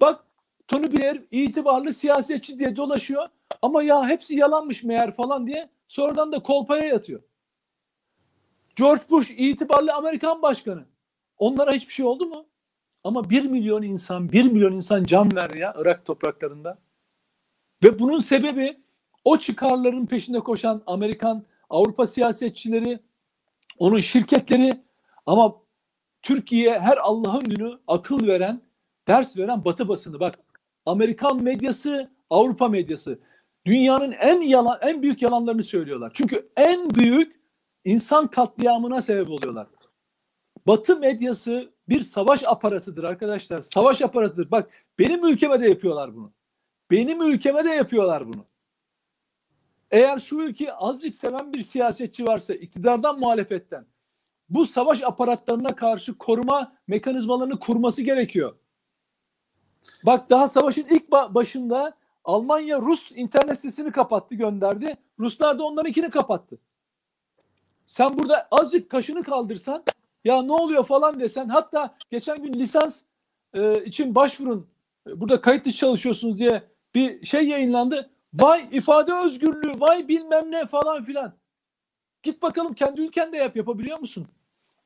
Bak Tony Blair itibarlı siyasetçi diye dolaşıyor ama ya hepsi yalanmış meğer falan diye sonradan da kolpaya yatıyor. George Bush itibarlı Amerikan başkanı. Onlara hiçbir şey oldu mu? Ama bir milyon insan, bir milyon insan can verdi ya Irak topraklarında. Ve bunun sebebi o çıkarların peşinde koşan Amerikan, Avrupa siyasetçileri, onun şirketleri, ama Türkiye'ye her Allah'ın günü akıl veren, ders veren Batı basını. Bak Amerikan medyası, Avrupa medyası dünyanın en yalan, en büyük yalanlarını söylüyorlar. Çünkü en büyük insan katliamına sebep oluyorlar. Batı medyası bir savaş aparatıdır arkadaşlar. Savaş aparatıdır. Bak benim ülkeme de yapıyorlar bunu. Benim ülkeme de yapıyorlar bunu. Eğer şu ülkeyi azıcık seven bir siyasetçi varsa, iktidardan muhalefetten, bu savaş aparatlarına karşı koruma mekanizmalarını kurması gerekiyor. Bak daha savaşın ilk başında Almanya Rus internet sitesini kapattı, gönderdi. Ruslar da onlarınkini kapattı. Sen burada azıcık kaşını kaldırsan, ya ne oluyor falan desen, hatta geçen gün lisans e, için başvurun, burada kayıt dışı çalışıyorsunuz diye bir şey yayınlandı. Vay ifade özgürlüğü, vay bilmem ne falan filan. Git bakalım kendi ülkende yap, yapabiliyor musun?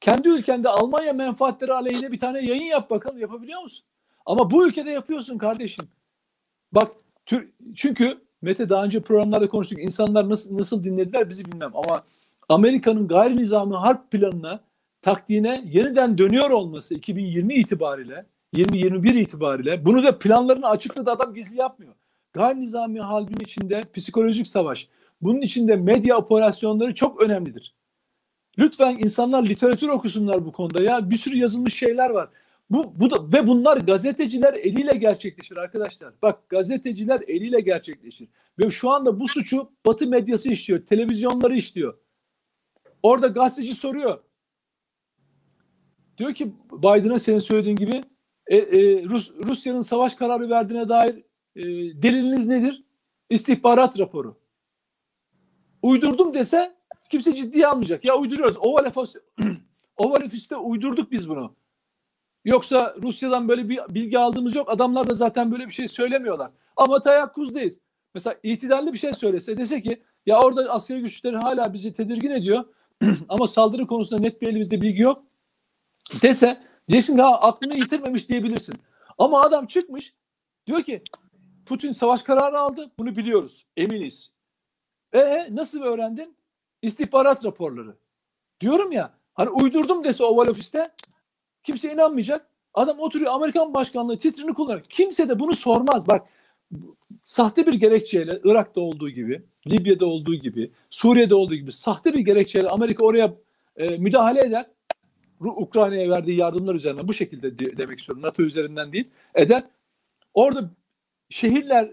Kendi ülkende Almanya menfaatleri aleyhine bir tane yayın yap bakalım, yapabiliyor musun? Ama bu ülkede yapıyorsun kardeşim. Bak çünkü Mete, daha önce programlarda konuştuk. İnsanlar nasıl nasıl dinlediler bizi bilmem. Ama Amerika'nın gayri nizami harp planına, taktiğine yeniden dönüyor olması iki bin yirmi itibariyle, yirmi yirmi bir itibariyle, bunu da planlarını açıkladı, adam gizli yapmıyor. Gayri nizami harbin içinde psikolojik savaş, bunun içinde medya operasyonları çok önemlidir. Lütfen insanlar literatür okusunlar bu konuda ya. Bir sürü yazılmış şeyler var. Bu, bu da, ve bunlar gazeteciler eliyle gerçekleşir arkadaşlar. Bak, gazeteciler eliyle gerçekleşir. Ve şu anda bu suçu Batı medyası işliyor. Televizyonları işliyor. Orada gazeteci soruyor. Diyor ki Biden'a, senin söylediğin gibi e, e, Rus, Rusya'nın savaş kararı verdiğine dair e, deliliniz nedir? İstihbarat raporu. Uydurdum dese kimse ciddiye almayacak. Ya uyduruyoruz. Oval Office'te uydurduk biz bunu. Yoksa Rusya'dan böyle bir bilgi aldığımız yok. Adamlar da zaten böyle bir şey söylemiyorlar. Ama teyakkuzdayız. Mesela iktidarlı bir şey söylese, dese ki ya orada askeri güçleri hala bizi tedirgin ediyor ama saldırı konusunda net bir elimizde bilgi yok dese, diyeceksin ki ha, aklını yitirmemiş diyebilirsin. Ama adam çıkmış diyor ki Putin savaş kararı aldı, bunu biliyoruz, eminiz. E nasıl öğrendin? İstihbarat raporları. Diyorum ya, hani uydurdum dese Oval Office'te kimse inanmayacak. Adam oturuyor Amerikan başkanlığı titrini kullanıyor. Kimse de bunu sormaz. Bak, sahte bir gerekçeyle Irak'ta olduğu gibi, Libya'da olduğu gibi, Suriye'de olduğu gibi sahte bir gerekçeyle Amerika oraya e, müdahale eder. Ukrayna'ya verdiği yardımlar üzerinden, bu şekilde de, demek istiyorum. NATO üzerinden değil, eder. Orada şehirler,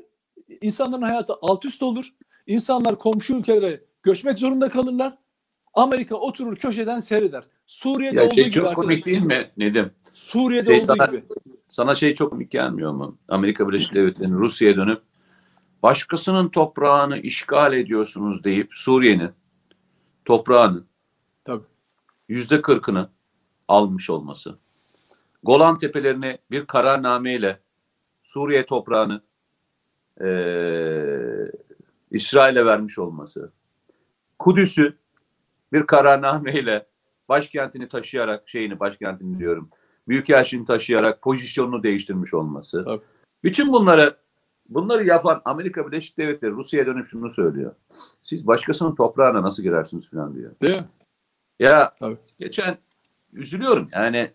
insanların hayatı alt üst olur. İnsanlar komşu ülkelere göçmek zorunda kalırlar. Amerika oturur köşeden seyreder. Suriye'de olduğu şey gibi. Çok komik değil mi Nedim? Suriye'de şey, olduğu sana, gibi. Sana şey çok komik gelmiyor mu? Amerika Birleşik Devletleri'nin Rusya'ya dönüp başkasının toprağını işgal ediyorsunuz deyip Suriye'nin toprağının yüzde kırkını almış olması. Golan Tepelerine bir kararnameyle Suriye toprağını ee, İsrail'e vermiş olması. Kudüs'ü bir kararnameyle başkentini taşıyarak, şeyini başkentini diyorum, büyükelçini taşıyarak pozisyonunu değiştirmiş olması. Tabii. Bütün bunları bunları yapan Amerika Birleşik Devletleri Rusya'ya dönüp şunu söylüyor. Siz başkasının toprağına nasıl girersiniz falan diyor. Değil mi? Ya tabii. Geçen üzülüyorum yani,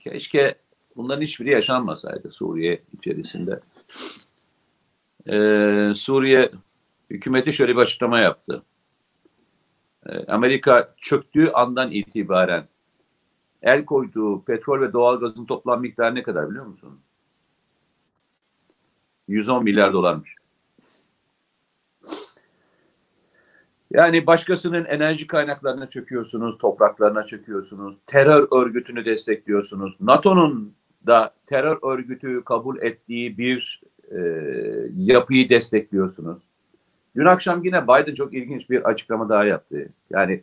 keşke bunların hiçbiri yaşanmasaydı Suriye içerisinde. Ee, Suriye hükümeti şöyle bir açıklama yaptı. Amerika çöktüğü andan itibaren el koyduğu petrol ve doğalgazın toplam miktarı ne kadar biliyor musun? yüz on milyar dolarmış. Yani başkasının enerji kaynaklarına çöküyorsunuz, topraklarına çöküyorsunuz, terör örgütünü destekliyorsunuz. NATO'nun da terör örgütü kabul ettiği bir e, yapıyı destekliyorsunuz. Dün akşam yine Biden çok ilginç bir açıklama daha yaptı. Yani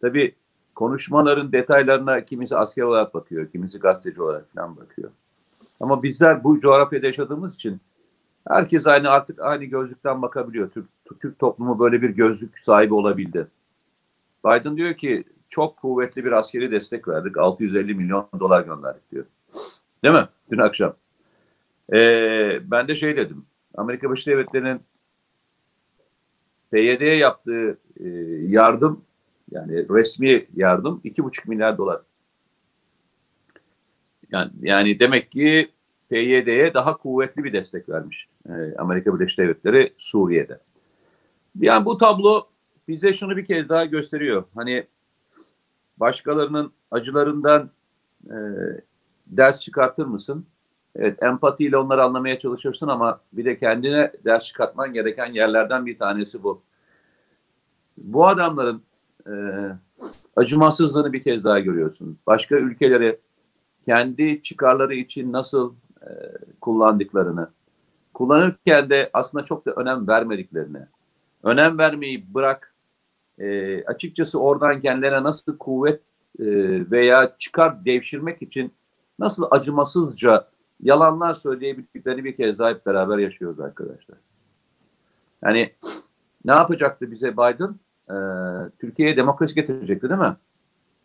tabii konuşmaların detaylarına kimisi asker olarak bakıyor, kimisi gazeteci olarak falan bakıyor. Ama bizler bu coğrafyada yaşadığımız için herkes aynı, artık aynı gözlükten bakabiliyor. Türk, Türk toplumu böyle bir gözlük sahibi olabildi. Biden diyor ki çok kuvvetli bir askeri destek verdik. altı yüz elli milyon dolar gönderdik diyor. Değil mi? Dün akşam. Ee, ben de şey dedim. Amerika Birleşik Devletleri'nin P Y D'ye yaptığı e, yardım, yani resmi yardım iki buçuk milyar dolar. Yani, yani demek ki P Y D'ye daha kuvvetli bir destek vermiş e, Amerika Birleşik Devletleri Suriye'de. Yani bu tablo bize şunu bir kez daha gösteriyor. Hani başkalarının acılarından e, ders çıkartır mısın? Evet, empatiyle onları anlamaya çalışırsın ama bir de kendine ders çıkartman gereken yerlerden bir tanesi bu. Bu adamların e, acımasızlığını bir kez daha görüyorsun. Başka ülkeleri kendi çıkarları için nasıl e, kullandıklarını, kullanırken de aslında çok da önem vermediklerini, önem vermeyi bırak, e, açıkçası oradan kendilerine nasıl kuvvet e, veya çıkar devşirmek için nasıl acımasızca yalanlar söyleyebildiklerini bir kez daha hep beraber yaşıyoruz arkadaşlar. Yani ne yapacaktı bize Biden? Ee, Türkiye'ye demokrasi getirecekti değil mi?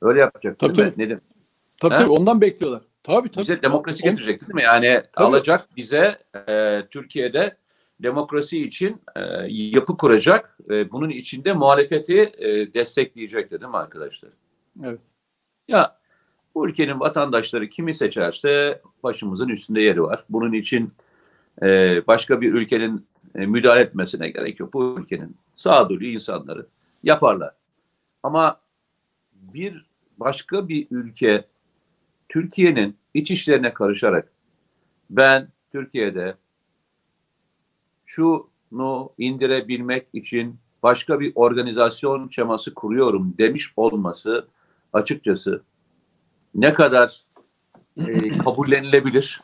Öyle yapacaktı tabii, değil tabii. mi? Nedim? Tabii ha? tabii ondan bekliyorlar. Tabii tabii. Bize demokrasi getirecekti değil mi? Yani tabii. Alacak bize e, Türkiye'de demokrasi için e, yapı kuracak, e, bunun içinde muhalefeti e, destekleyecek, değil mi arkadaşlar? Evet. Ya bu ülkenin vatandaşları kimi seçerse başımızın üstünde yeri var. Bunun için e, başka bir ülkenin e, müdahale etmesine gerek yok. Bu ülkenin sağduyulu insanları yaparlar. Ama bir başka bir ülke Türkiye'nin iç işlerine karışarak ben Türkiye'de şunu indirebilmek için başka bir organizasyon şeması kuruyorum demiş olması açıkçası ne kadar e, kabullenilebilir,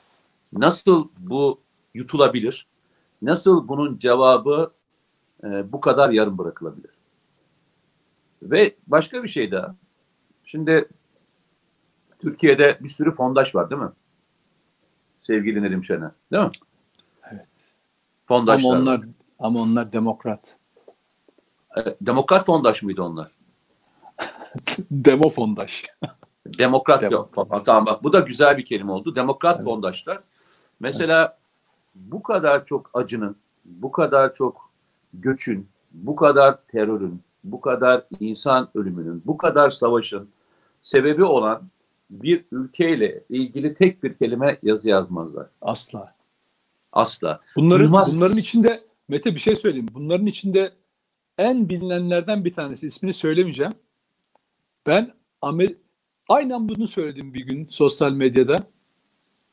nasıl bu yutulabilir, nasıl bunun cevabı e, bu kadar yarım bırakılabilir? Ve başka bir şey daha. Şimdi Türkiye'de bir sürü fondaş var, değil mi? Sevgili Nedim Şener, değil mi? Evet. Fondaşlar. Ama onlar, ama onlar demokrat. E, demokrat fondaş mıydı onlar? Demo fondaş. Demokrat. Demokrat. Tamam, bak bu da güzel bir kelime oldu. Demokrat, evet. Fondaşlar. Mesela evet. Bu kadar çok acının, bu kadar çok göçün, bu kadar terörün, bu kadar insan ölümünün, bu kadar savaşın sebebi olan bir ülkeyle ilgili tek bir kelime yazı yazmazlar. Asla. Asla. Bunların, bunların içinde Mete bir şey söyleyeyim. Bunların içinde en bilinenlerden bir tanesi, ismini söylemeyeceğim. Ben Amer- aynen bunu söyledim bir gün sosyal medyada.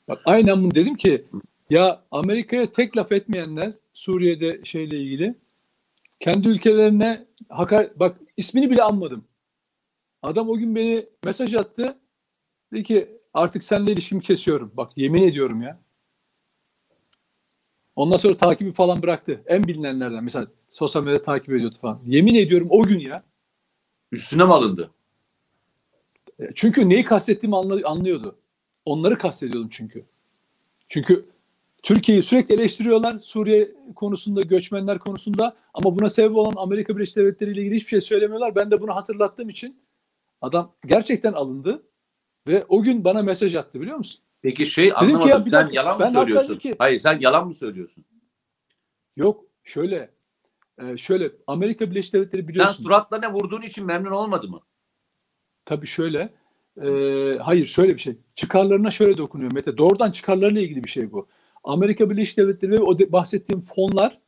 Bak aynen bunu dedim ki ya Amerika'ya tek laf etmeyenler Suriye'de şeyle ilgili kendi ülkelerine hakaret, bak ismini bile anmadım. Adam o gün beni mesaj attı. Dedi ki artık seninle ilişkimi kesiyorum. Bak yemin ediyorum ya. Ondan sonra takibi falan bıraktı. En bilinenlerden. Mesela sosyal medyada takip ediyordu falan. Yemin ediyorum o gün ya. Üstüne mi alındı? Çünkü neyi kastettiğimi anlıyordu. Onları kastediyordum çünkü. Çünkü Türkiye'yi sürekli eleştiriyorlar Suriye konusunda, göçmenler konusunda. Ama buna sebep olan Amerika Birleşik Devletleri ile ilgili hiçbir şey söylemiyorlar. Ben de bunu hatırlattığım için adam gerçekten alındı. Ve o gün bana mesaj attı, biliyor musun? Peki şey anlamadım. Ya, sen yalan mı söylüyorsun? Ki, Hayır sen yalan mı söylüyorsun? Yok şöyle. Şöyle Amerika Birleşik Devletleri biliyorsun. Sen suratlarına vurduğun için memnun olmadı mı? Tabii şöyle. E, hayır şöyle bir şey. Çıkarlarına şöyle dokunuyor Mete. Doğrudan çıkarlarıyla ilgili bir şey bu. Amerika Birleşik Devletleri ve o de, bahsettiğim fonlar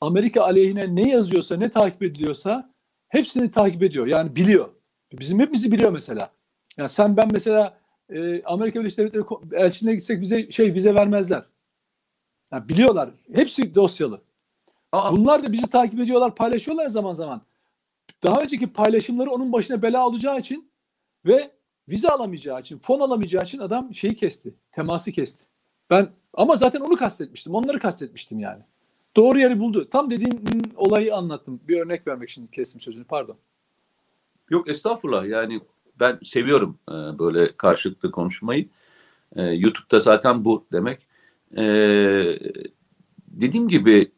Amerika aleyhine ne yazıyorsa, ne takip ediliyorsa hepsini takip ediyor. Yani biliyor. Bizim hepimizi biliyor mesela. Yani sen ben mesela e, Amerika Birleşik Devletleri elçiliğine gitsek bize şey vize vermezler. Yani biliyorlar. Hepsi dosyalı. Aa. Bunlar da bizi takip ediyorlar, paylaşıyorlar zaman zaman. Daha önceki paylaşımları onun başına bela olacağı için ve vize alamayacağı için, fon alamayacağı için adam şeyi kesti, teması kesti. Ben ama zaten onu kastetmiştim, onları kastetmiştim yani. Doğru yeri buldu. Tam dediğim olayı anlattım. Bir örnek vermek için kestim sözünü, pardon. Yok estağfurullah yani. Ben seviyorum böyle karşılıklı konuşmayı. YouTube'da zaten bu demek. Dediğim gibi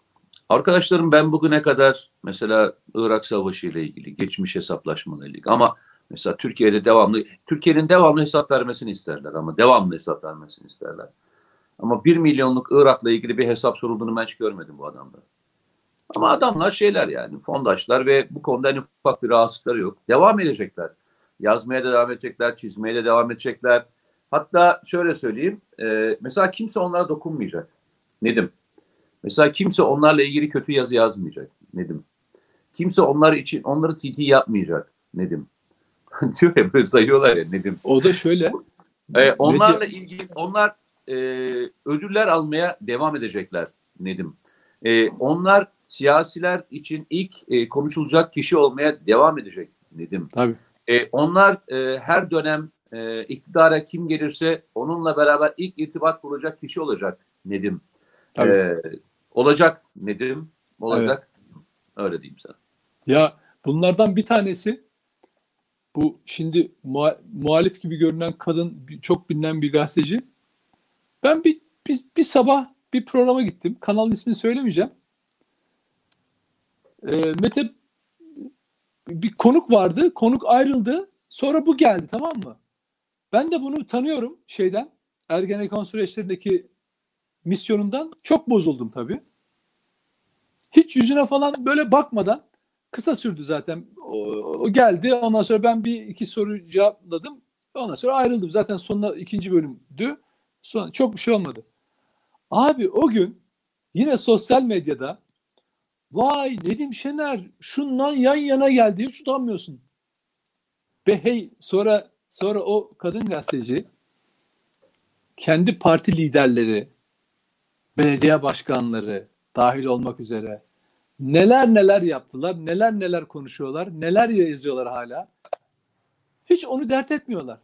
arkadaşlarım ben bugüne kadar mesela Irak Savaşı ile ilgili, geçmiş hesaplaşmalarla ilgili ama mesela Türkiye'de devamlı, Türkiye'nin devamlı hesap vermesini isterler ama devamlı hesap vermesini isterler. Ama bir milyonluk Irak'la ilgili bir hesap sorulduğunu ben hiç görmedim bu adamda. Ama adamlar şeyler yani fondaşlar ve bu konuda en ufak bir rahatsızlıkları yok. Devam edecekler. Yazmaya da devam edecekler, çizmeye de devam edecekler. Hatta şöyle söyleyeyim, e, mesela kimse onlara dokunmayacak Nedim. Mesela kimse onlarla ilgili kötü yazı yazmayacak Nedim. Kimse onlar için, onları titi yapmayacak Nedim. Diyor ya böyle sayıyorlar ya Nedim. O da şöyle. E, onlarla ilgili, onlar e, ödüller almaya devam edecekler Nedim. E, onlar siyasiler için ilk e, konuşulacak kişi olmaya devam edecek Nedim. Tabii. E, onlar e, her dönem e, iktidara kim gelirse onunla beraber ilk irtibat kuracak kişi olacak Nedim. E, olacak Nedim, olacak. Evet. Öyle diyeyim sana. Ya bunlardan bir tanesi bu şimdi muha- muhalif gibi görünen kadın, çok bilinen bir gazeteci. Ben bir, bir, bir sabah bir programa gittim. Kanalın ismini söylemeyeceğim. E, Mete bir konuk vardı. Konuk ayrıldı. Sonra bu geldi, tamam mı? Ben de bunu tanıyorum şeyden. Ergenekon süreçlerindeki misyonundan. Çok bozuldum tabii. Hiç yüzüne falan böyle bakmadan, kısa sürdü zaten. O, o geldi. Ondan sonra ben bir iki soru cevapladım. Ondan sonra ayrıldım. Zaten sonuna ikinci bölümdü. Sonra çok bir şey olmadı. Abi o gün yine sosyal medyada vay Nedim Şener şundan yan yana geldi. Hiç utanmıyorsun. Be hey sonra sonra o kadın gazeteci kendi parti liderleri, belediye başkanları dahil olmak üzere neler neler yaptılar, neler neler konuşuyorlar, neler yazıyorlar hala. Hiç onu dert etmiyorlar.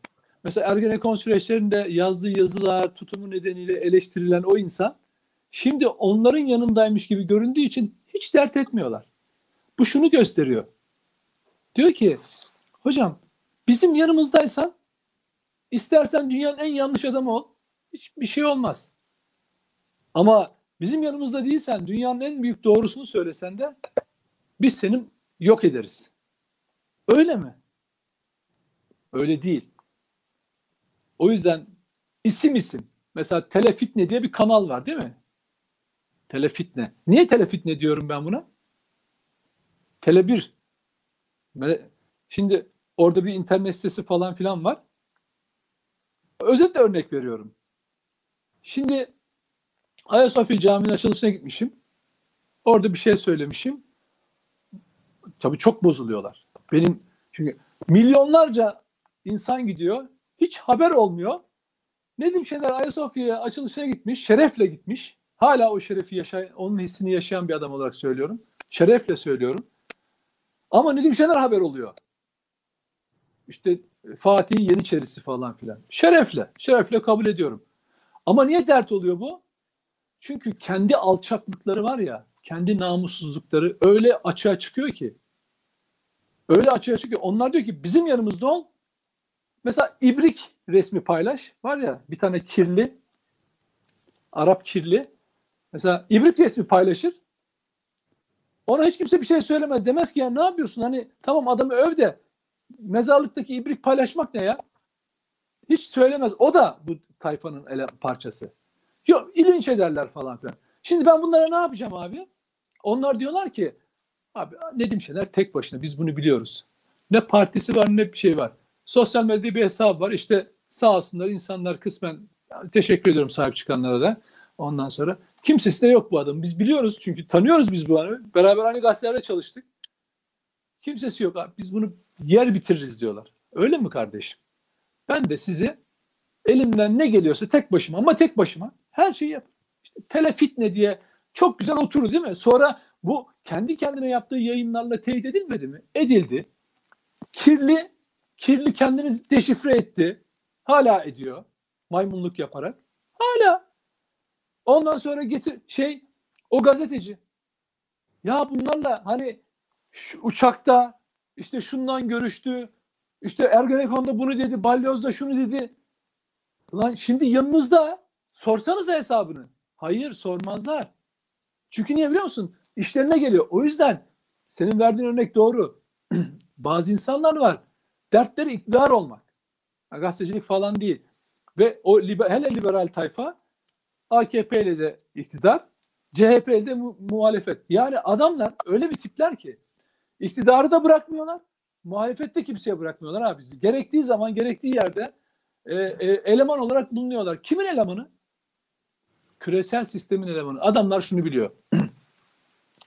Mesela Ergenekon süreçlerinde yazdığı yazılar, tutumu nedeniyle eleştirilen o insan, şimdi onların yanındaymış gibi göründüğü için hiç dert etmiyorlar. Bu şunu gösteriyor. Diyor ki, hocam bizim yanımızdaysan, istersen dünyanın en yanlış adamı ol, hiçbir şey olmaz. Ama bizim yanımızda değilsen, dünyanın en büyük doğrusunu söylesen de biz seni yok ederiz. Öyle mi? Öyle değil. O yüzden isim isim. Mesela Telefitne diye bir kanal var değil mi? Telefitne. Niye Telefitne diyorum ben buna? Tele bir. Şimdi orada bir internet sitesi falan filan var. Özetle örnek veriyorum. Şimdi Ayasofya Camii'nin açılışına gitmişim. Orada bir şey söylemişim. Tabii çok bozuluyorlar. Benim çünkü milyonlarca insan gidiyor. Hiç haber olmuyor. Nedim Şener Ayasofya'ya açılışına gitmiş. Şerefle gitmiş. Hala o şerefi yaşayan, onun hissini yaşayan bir adam olarak söylüyorum. Şerefle söylüyorum. Ama Nedim Şener haber oluyor. İşte Fatih'in Yeniçerisi falan filan. Şerefle. Şerefle kabul ediyorum. Ama niye dert oluyor bu? Çünkü kendi alçaklıkları var ya, kendi namussuzlukları öyle açığa çıkıyor ki. Öyle açığa çıkıyor. Onlar diyor ki bizim yanımızda ol. Mesela ibrik resmi paylaş. Var ya bir tane kirli, Arap kirli. Mesela ibrik resmi paylaşır. Ona hiç kimse bir şey söylemez. Demez ki ya ne yapıyorsun? Hani tamam adamı öv de mezarlıktaki ibrik paylaşmak ne ya? Hiç söylemez. O da bu tayfanın ele parçası. Yok ilinç ederler falan filan. Şimdi ben bunlara ne yapacağım abi? Onlar diyorlar ki abi Nedim Şener tek başına biz bunu biliyoruz. Ne partisi var ne bir şey var. Sosyal medyada bir hesabı var. İşte sağ olsunlar insanlar kısmen teşekkür ediyorum sahip çıkanlara da. Ondan sonra kimsesi de yok bu adamı. Biz biliyoruz çünkü tanıyoruz biz bu adamı. Beraber aynı gazetelerde çalıştık. Kimsesi yok abi. Biz bunu yer bitiririz diyorlar. Öyle mi kardeşim? Ben de sizi elimden ne geliyorsa tek başıma ama tek başıma her şeyi yap. İşte Telefitne diye çok güzel oturur değil mi? Sonra bu kendi kendine yaptığı yayınlarla teyit edilmedi mi? Edildi. Kirli kirli kendini deşifre etti. Hala ediyor. Maymunluk yaparak. Hala. Ondan sonra getir şey o gazeteci. Ya bunlarla hani şu uçakta işte şundan görüştü. İşte Ergenekon'da bunu dedi. Balyoz'da şunu dedi. Lan şimdi yanınızda sorsanıza hesabını. Hayır sormazlar. Çünkü niye biliyor musun? İşlerine geliyor. O yüzden senin verdiğin örnek doğru. Bazı insanlar var. Dertleri iktidar olmak. Ya, gazetecilik falan değil. Ve o liber, hele liberal tayfa A K P ile de iktidar, C H P ile de mu muhalefet. Yani adamlar öyle bir tipler ki iktidarı da bırakmıyorlar. Muhalefette kimseye bırakmıyorlar abi. Gerektiği zaman, gerektiği yerde E, e, eleman olarak bulunuyorlar. Kimin elemanı? Küresel sistemin elemanı. Adamlar şunu biliyor.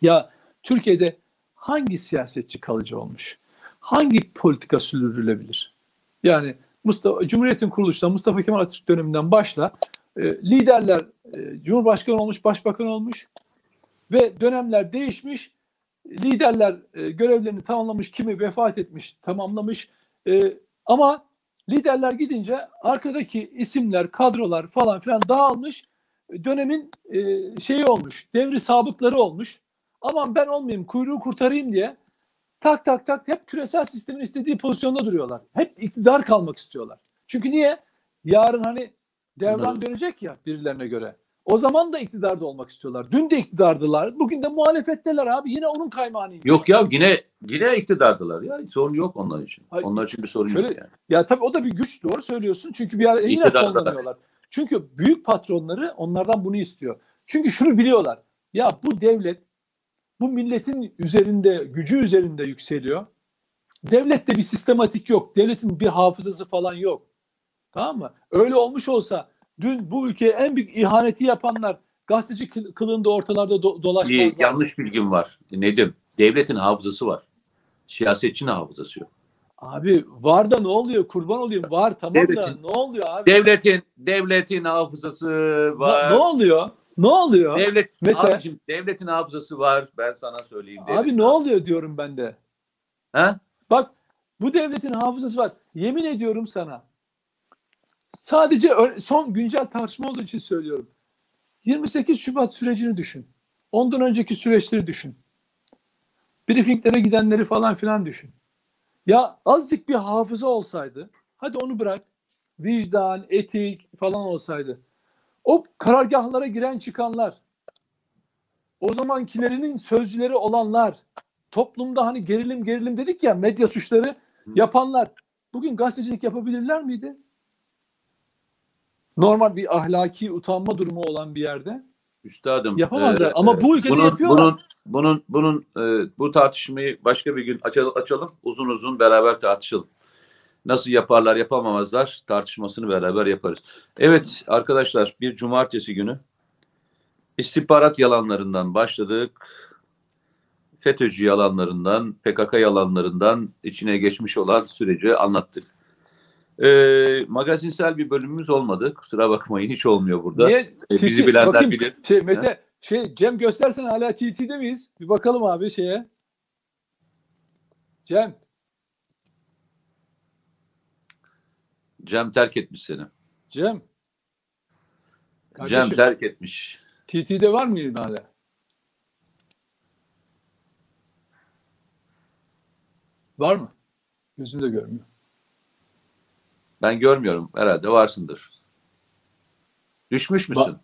Ya Türkiye'de hangi siyasetçi kalıcı olmuş? Hangi politika sürdürülebilir? Yani Mustafa, Cumhuriyet'in kuruluşundan Mustafa Kemal Atatürk döneminden başla e, liderler e, Cumhurbaşkanı olmuş, Başbakan olmuş ve dönemler değişmiş. Liderler e, görevlerini tamamlamış. Kimi vefat etmiş, tamamlamış. E, ama liderler gidince arkadaki isimler, kadrolar falan filan dağılmış. Dönemin şeyi olmuş, devri sabıkları olmuş. Aman ben olmayayım, kuyruğu kurtarayım diye tak tak tak hep küresel sistemin istediği pozisyonda duruyorlar. Hep iktidar kalmak istiyorlar. Çünkü niye? Yarın hani devran dönecek ya birilerine göre. O zaman da iktidarda olmak istiyorlar. Dün de iktidardılar, bugün de muhalefetteler abi. Yine onun kaymağını yiyor. Yok ya yine yine iktidardılar ya. Sorun yok onlar için. Hayır, onlar için bir sorun şöyle, yok yani. Ya tabii o da bir güç doğru söylüyorsun. Çünkü bir ara yine fonlanıyorlar. Çünkü büyük patronları onlardan bunu istiyor. Çünkü şunu biliyorlar. Ya bu devlet Bu milletin üzerinde, gücü üzerinde yükseliyor. Devlette bir sistematik yok. Devletin bir hafızası falan yok. Tamam mı? Öyle olmuş olsa dün bu ülkeye en büyük ihaneti yapanlar gazeteci kılığında ortalarda do- dolaşmazlar. Yanlış bilgim var Nedim. Devletin hafızası var. Siyasetçinin hafızası yok. Abi var da ne oluyor? Kurban olayım, var tamam devletin, da ne oluyor abi? Devletin devletin hafızası var. Ne, ne oluyor? Ne oluyor? Devlet, Mete. Abicim, devletin hafızası var. Ben sana söyleyeyim. Abi devletin. Ne oluyor diyorum ben de. Ha? Bak bu devletin hafızası var. Yemin ediyorum sana. Sadece son güncel tartışma olduğu için söylüyorum. yirmi sekiz Şubat sürecini düşün. Ondan önceki süreçleri düşün. Briefinglere gidenleri falan filan düşün. Ya azıcık bir hafıza olsaydı, hadi onu bırak, vicdan, etik falan olsaydı. O karargahlara giren çıkanlar, o zamankilerinin sözcüleri olanlar, toplumda hani gerilim gerilim dedik ya, medya suçları yapanlar, bugün gazetecilik yapabilirler miydi? Normal bir ahlaki utanma durumu olan bir yerde. Üstadım. Yapamazlar e, ama e, bu ülkede bunun, yapıyorlar. Bunun, bunun, bunun, e, bu tartışmayı başka bir gün açalım, açalım. Uzun uzun beraber tartışalım. Nasıl yaparlar yapamamazlar tartışmasını beraber yaparız. Evet arkadaşlar, bir cumartesi günü istihbarat yalanlarından başladık. FETÖ'cü yalanlarından, P K K yalanlarından içine geçmiş olan süreci anlattık. Ee, magazinsel bir bölümümüz olmadı. Kusura bakmayın, hiç olmuyor burada. Niye? Ee, bizi bilenler bakayım, bilir. Şey, Mete, ha? şey Cem göstersen hala T T'de miyiz? Bir bakalım abi şeye. Cem. Cem terk etmiş seni. Cem. Kardeşim, Cem terk etmiş. T T'de var mıydın hala? Var mı? Gözünü de görmüyor. Ben görmüyorum. Herhalde varsındır. Düşmüş müsün? Ba-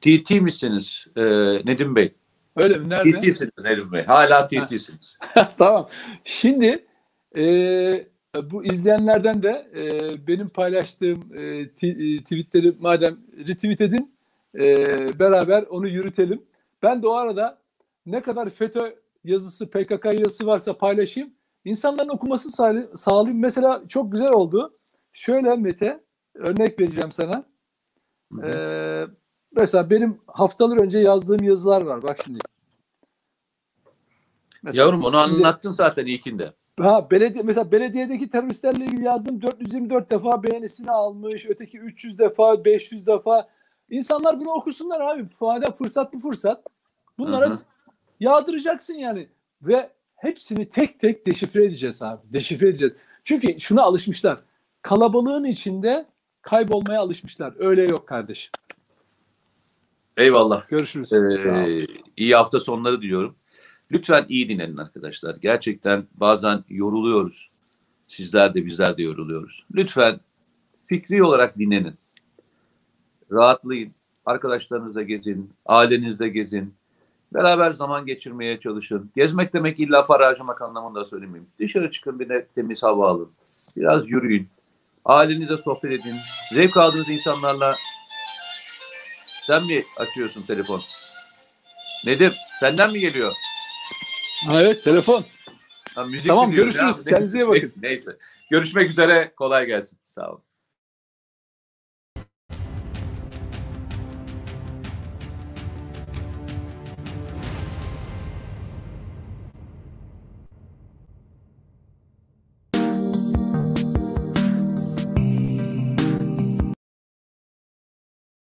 T T misiniz ee, Nedim Bey? Öyle mi? Nerede? T T'siniz Nedim Bey. Hala T T'siniz. Tamam. Şimdi e, bu izleyenlerden de e, benim paylaştığım e, t- tweetleri madem retweet edin, e, beraber onu yürütelim. Ben de o arada ne kadar FETÖ yazısı, P K K yazısı varsa paylaşayım. İnsanların okumasını sağlayayım. Mesela çok güzel oldu. Şöyle Mete, örnek vereceğim sana. Ee, mesela benim haftalar önce yazdığım yazılar var. Bak şimdi. Mesela yavrum onu şimdi, anlattın zaten ilkinde. Ha, belediye, mesela belediyedeki teröristlerle ilgili yazdığım dört yüz yirmi dört defa beğenisini almış. Öteki üç yüz defa, beş yüz defa. İnsanlar bunu okusunlar abi. Fayda, fırsat bu fırsat. Bunlara Hı-hı. yağdıracaksın yani. Ve hepsini tek tek deşifre edeceğiz abi. Deşifre edeceğiz. Çünkü şuna alışmışlar. Kalabalığın içinde kaybolmaya alışmışlar. Öyle yok kardeşim. Eyvallah. Görüşürüz. Ee, iyi hafta sonları diliyorum. Lütfen iyi dinlenin arkadaşlar. Gerçekten bazen yoruluyoruz. Sizler de bizler de yoruluyoruz. Lütfen fikri olarak dinlenin. Rahatlayın. Arkadaşlarınızla gezin. Ailenizle gezin. Beraber zaman geçirmeye çalışın. Gezmek demek illa para harcamak anlamında söylemeyeyim. Dışarı çıkın, bir de temiz hava alın. Biraz yürüyün. Ailenizle sohbet edin. Zevk aldığınız insanlarla. Sen mi açıyorsun telefon? Nedim, senden mi geliyor? Evet, telefon. Ha, müzik tamam, görüşürüz. Ya. Kendinize iyi bakın. Neyse. Görüşmek üzere. Kolay gelsin. Sağ olun.